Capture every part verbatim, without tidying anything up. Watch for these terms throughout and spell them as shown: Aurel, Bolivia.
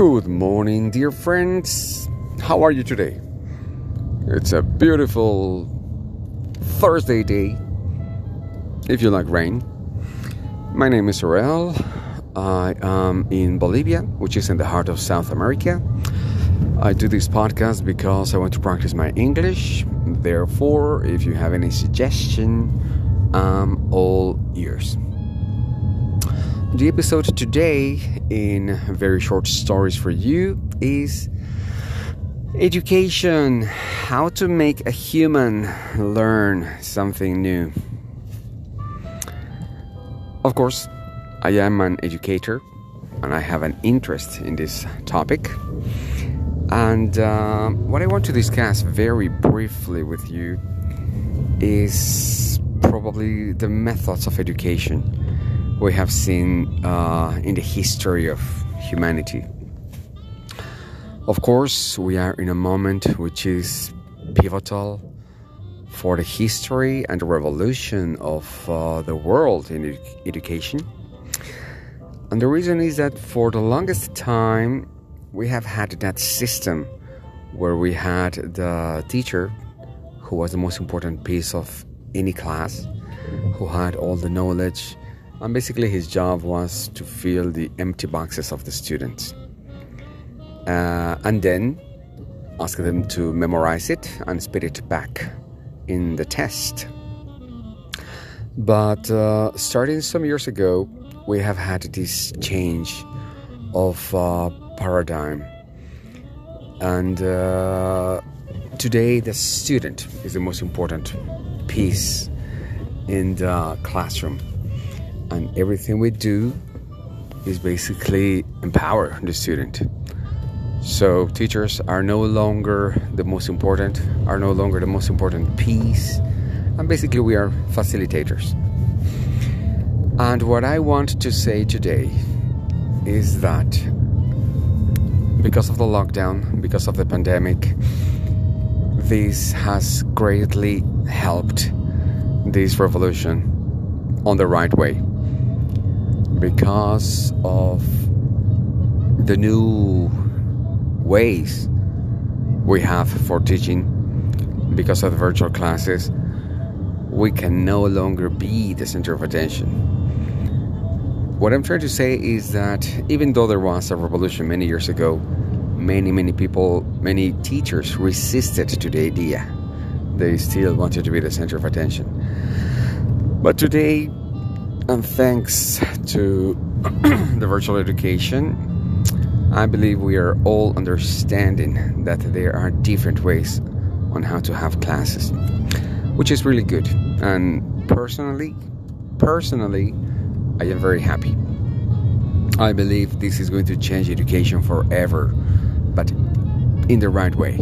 Good morning, dear friends. How are you today? It's a beautiful Thursday day, if you like rain. My name is Aurel. I am in Bolivia, which is in the heart of South America. I do this podcast because I want to practice my English. Therefore, if you have any suggestion, I'm all ears. The episode today, in very short stories for you, is education, how to make a human learn something new. Of course, I am an educator and I have an interest in this topic. And uh, what I want to discuss very briefly with you is probably the methods of education we have seen uh, in the history of humanity. Of course, we are in a moment which is pivotal for the history and the revolution of uh, the world in ed- education. And the reason is that for the longest time, we have had that system where we had the teacher, who was the most important piece of any class, who had all the knowledge. And basically his job was to fill the empty boxes of the students. Uh, and then ask them to memorize it and spit it back in the test. But uh, starting some years ago, we have had this change of uh, paradigm. And uh, today the student is the most important piece in the classroom. And everything we do is basically empower the student. So teachers are no longer the most important, are no longer the most important piece. And basically we are facilitators. And what I want to say today is that because of the lockdown, because of the pandemic, this has greatly helped this revolution on the right way. Because of the new ways we have for teaching, because of the virtual classes, we can no longer be the center of attention. What I'm trying to say is that even though there was a revolution many years ago, many, many people, many teachers resisted to the idea. They still wanted to be the center of attention. But today, and thanks to the virtual education, I believe we are all understanding that there are different ways on how to have classes, which is really good. And personally, personally, I am very happy. I believe this is going to change education forever, but in the right way.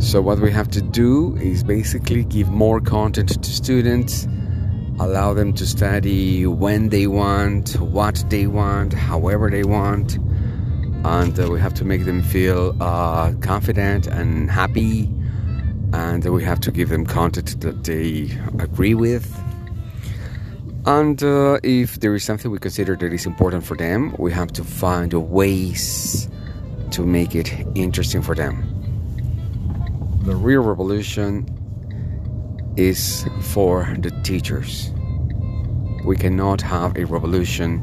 So what we have to do is basically give more content to students, allow them to study when they want, what they want, however they want. And uh, we have to make them feel uh, confident and happy. And we have to give them content that they agree with. And uh, if there is something we consider that is important for them, we have to find ways to make it interesting for them. The real revolution is for the teachers. We cannot have a revolution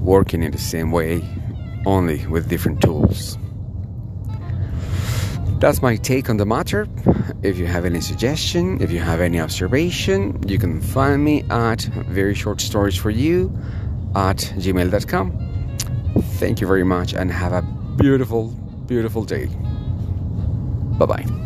working in the same way, only with different tools. That's my take on the matter. If you have any suggestion, if you have any observation, you can find me at very short stories for you at gmail dot com. Thank you very much and have a beautiful, beautiful day. Bye-bye.